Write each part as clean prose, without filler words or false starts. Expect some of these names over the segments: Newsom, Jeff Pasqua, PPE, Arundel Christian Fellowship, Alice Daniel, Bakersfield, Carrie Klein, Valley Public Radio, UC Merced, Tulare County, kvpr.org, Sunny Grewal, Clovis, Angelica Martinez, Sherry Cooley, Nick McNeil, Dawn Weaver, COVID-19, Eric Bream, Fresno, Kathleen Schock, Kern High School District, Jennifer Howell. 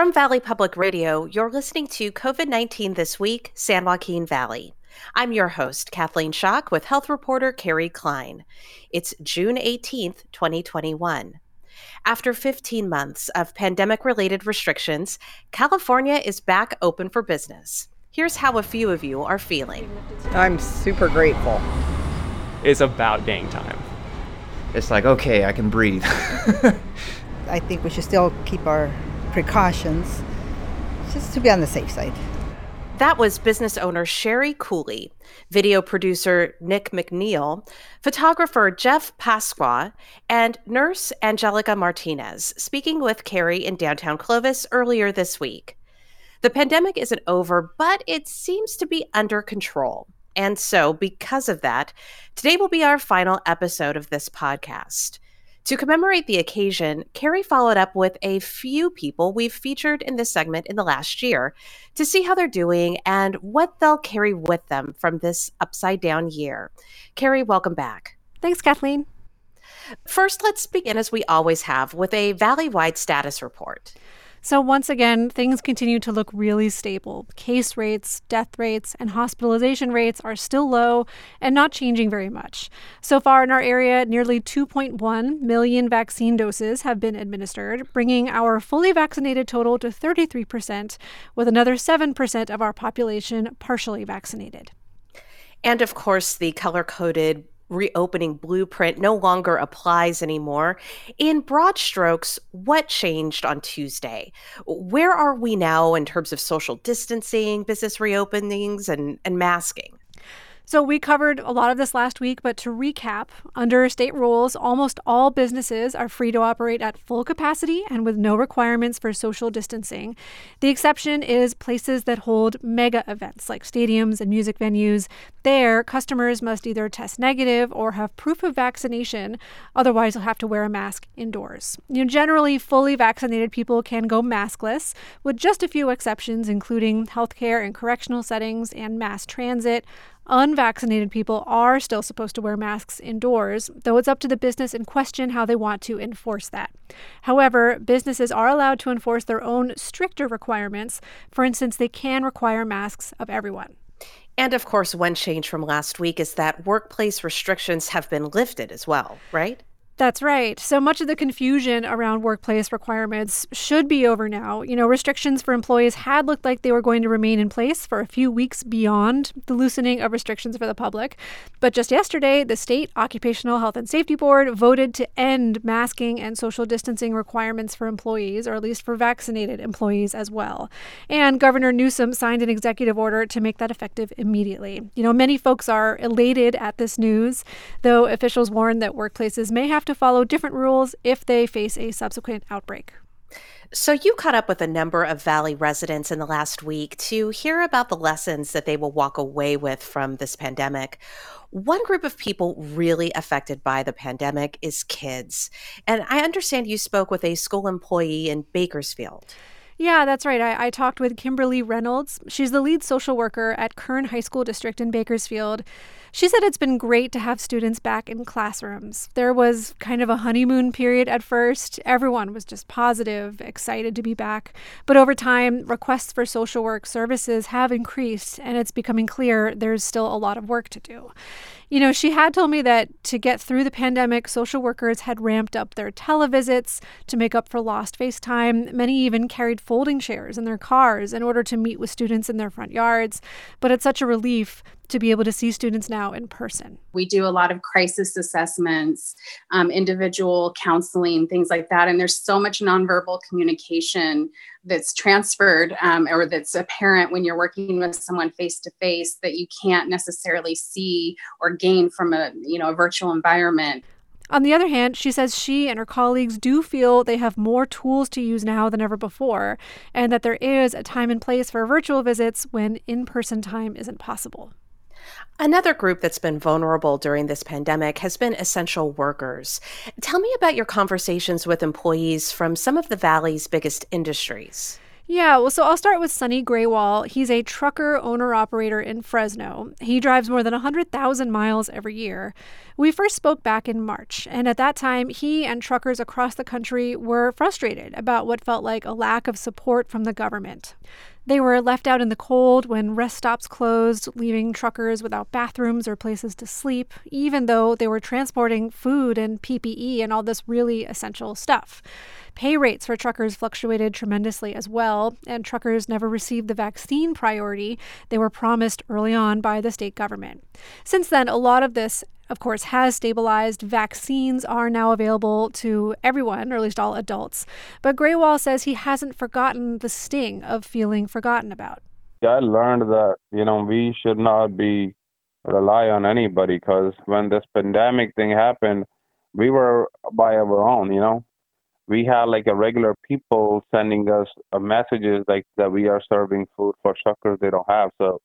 From Valley Public Radio, you're listening to COVID-19 This Week, San Joaquin Valley. I'm your host, Kathleen Schock, with health reporter Carrie Klein. It's June 18th, 2021. After 15 months of pandemic-related restrictions, California is back open for business. Here's how a few of you are feeling. I'm super grateful. It's about dang time. It's like, okay, I can breathe. I think we should still keep our precautions just to be on the safe side. That was business owner Sherry Cooley, video producer Nick McNeil, photographer Jeff Pasqua, and nurse Angelica Martinez speaking with Carrie in downtown Clovis earlier this week. The pandemic isn't over, but it seems to be under control. And so, because of that, today will be our final episode of this podcast. To commemorate the occasion, Carrie followed up with a few people we've featured in this segment in the last year to see how they're doing and what they'll carry with them from this upside-down year. Carrie, welcome back. Thanks, Kathleen. First, let's begin, as we always have, with a valley-wide status report. So once again, things continue to look really stable. Case rates, death rates, and hospitalization rates are still low and not changing very much. So far in our area, nearly 2.1 million vaccine doses have been administered, bringing our fully vaccinated total to 33%, with another 7% of our population partially vaccinated. And of course, the color-coded reopening blueprint no longer applies anymore. In broad strokes, what changed on Tuesday? Where are we now in terms of social distancing, business reopenings, and masking? So we covered a lot of this last week, but to recap, under state rules, almost all businesses are free to operate at full capacity and with no requirements for social distancing. The exception is places that hold mega events like stadiums and music venues. There, customers must either test negative or have proof of vaccination. Otherwise, you'll have to wear a mask indoors. Generally, fully vaccinated people can go maskless, with just a few exceptions, including healthcare and correctional settings and mass transit. Unvaccinated people are still supposed to wear masks indoors, though it's up to the business in question how they want to enforce that. However, businesses are allowed to enforce their own stricter requirements. For instance, they can require masks of everyone. And of course, one change from last week is that workplace restrictions have been lifted as well, right? That's right. So much of the confusion around workplace requirements should be over now. Restrictions for employees had looked like they were going to remain in place for a few weeks beyond the loosening of restrictions for the public. But just yesterday, the State Occupational Health and Safety Board voted to end masking and social distancing requirements for employees, or at least for vaccinated employees as well. And Governor Newsom signed an executive order to make that effective immediately. Many folks are elated at this news, though officials warn that workplaces may have to follow different rules if they face a subsequent outbreak. So you caught up with a number of Valley residents in the last week to hear about the lessons that they will walk away with from this pandemic. One group of people really affected by the pandemic is kids. And I understand you spoke with a school employee in Bakersfield. Yeah, that's right. I talked with Kimberly Reynolds. She's the lead social worker at Kern High School District in Bakersfield. She said it's been great to have students back in classrooms. There was kind of a honeymoon period at first. Everyone was just positive, excited to be back. But over time, requests for social work services have increased, and it's becoming clear there's still a lot of work to do. She had told me that to get through the pandemic, social workers had ramped up their televisits to make up for lost face time. Many even carried folding chairs in their cars in order to meet with students in their front yards. But it's such a relief to be able to see students now in person. We do a lot of crisis assessments, individual counseling, things like that. And there's so much nonverbal communication that's transferred or that's apparent when you're working with someone face-to-face that you can't necessarily see or gain from a virtual environment. On the other hand, she says she and her colleagues do feel they have more tools to use now than ever before, and that there is a time and place for virtual visits when in-person time isn't possible. Another group that's been vulnerable during this pandemic has been essential workers. Tell me about your conversations with employees from some of the Valley's biggest industries. Yeah, well, so I'll start with Sunny Grewal. He's a trucker owner-operator in Fresno. He drives more than 100,000 miles every year. We first spoke back in March, and at that time, he and truckers across the country were frustrated about what felt like a lack of support from the government. They were left out in the cold when rest stops closed, leaving truckers without bathrooms or places to sleep, even though they were transporting food and PPE and all this really essential stuff. Pay rates for truckers fluctuated tremendously as well, and truckers never received the vaccine priority they were promised early on by the state government. Since then, a lot of this, of course, has stabilized. Vaccines are now available to everyone, or at least all adults. But Grewal says he hasn't forgotten the sting of feeling forgotten about. I learned that, we should not rely on anybody, because when this pandemic thing happened, we were by our own, We had regular people sending us messages that we are serving food for truckers they don't have. So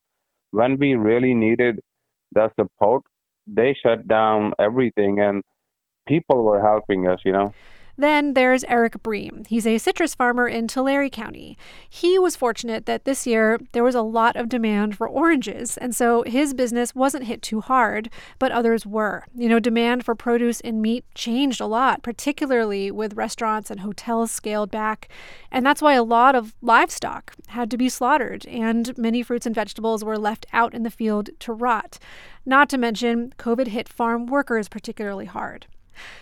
when we really needed that support, they shut down everything, and people were helping us, Then there's Eric Bream. He's a citrus farmer in Tulare County. He was fortunate that this year there was a lot of demand for oranges, and so his business wasn't hit too hard, but others were. Demand for produce and meat changed a lot, particularly with restaurants and hotels scaled back, and that's why a lot of livestock had to be slaughtered, and many fruits and vegetables were left out in the field to rot. Not to mention, COVID hit farm workers particularly hard.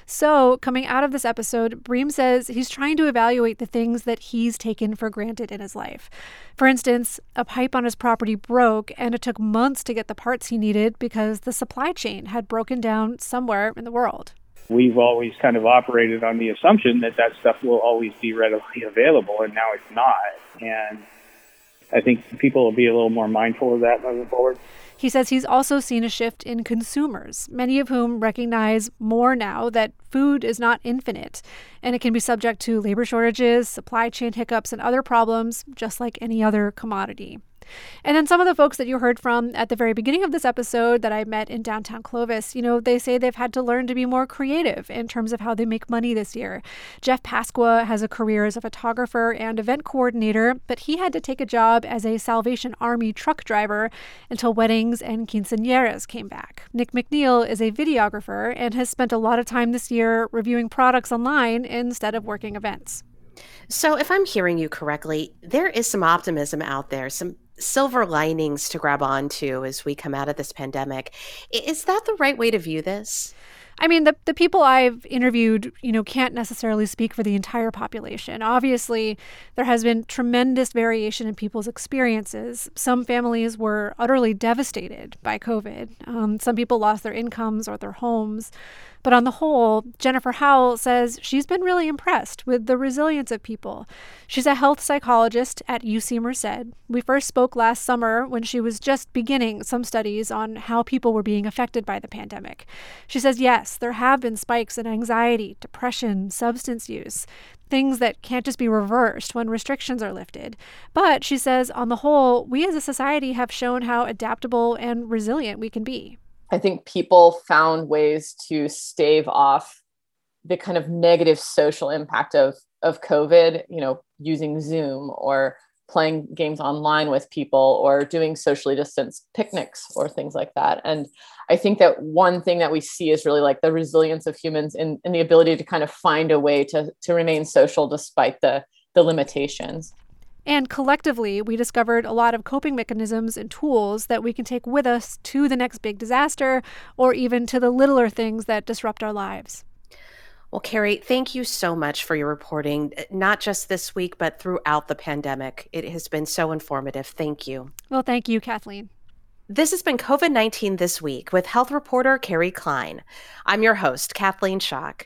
So, coming out of this episode, Bream says he's trying to evaluate the things that he's taken for granted in his life. For instance, a pipe on his property broke, and it took months to get the parts he needed because the supply chain had broken down somewhere in the world. We've always kind of operated on the assumption that stuff will always be readily available, and now it's not. And I think people will be a little more mindful of that moving forward. He says he's also seen a shift in consumers, many of whom recognize more now that food is not infinite, and it can be subject to labor shortages, supply chain hiccups, and other problems, just like any other commodity. And then some of the folks that you heard from at the very beginning of this episode that I met in downtown Clovis, they say they've had to learn to be more creative in terms of how they make money this year. Jeff Pasqua has a career as a photographer and event coordinator, but he had to take a job as a Salvation Army truck driver until weddings and quinceañeras came back. Nick McNeil is a videographer and has spent a lot of time this year reviewing products online instead of working events. So if I'm hearing you correctly, there is some optimism out there, some silver linings to grab onto as we come out of this pandemic. Is that the right way to view this? I mean, the people I've interviewed, can't necessarily speak for the entire population. Obviously, there has been tremendous variation in people's experiences. Some families were utterly devastated by COVID. Some people lost their incomes or their homes. But on the whole, Jennifer Howell says she's been really impressed with the resilience of people. She's a health psychologist at UC Merced. We first spoke last summer when she was just beginning some studies on how people were being affected by the pandemic. She says, yes, there have been spikes in anxiety, depression, substance use, things that can't just be reversed when restrictions are lifted. But she says, on the whole, we as a society have shown how adaptable and resilient we can be. I think people found ways to stave off the kind of negative social impact of COVID, using Zoom or playing games online with people or doing socially distanced picnics or things like that. And I think that one thing that we see is really the resilience of humans and the ability to kind of find a way to remain social despite the limitations. And collectively, we discovered a lot of coping mechanisms and tools that we can take with us to the next big disaster or even to the littler things that disrupt our lives. Well, Carrie, thank you so much for your reporting, not just this week, but throughout the pandemic. It has been so informative. Thank you. Well, thank you, Kathleen. This has been COVID-19 This Week with health reporter Carrie Klein. I'm your host, Kathleen Schock.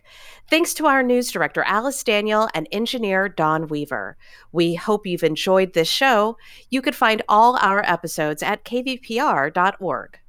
Thanks to our news director, Alice Daniel, and engineer, Dawn Weaver. We hope you've enjoyed this show. You could find all our episodes at kvpr.org.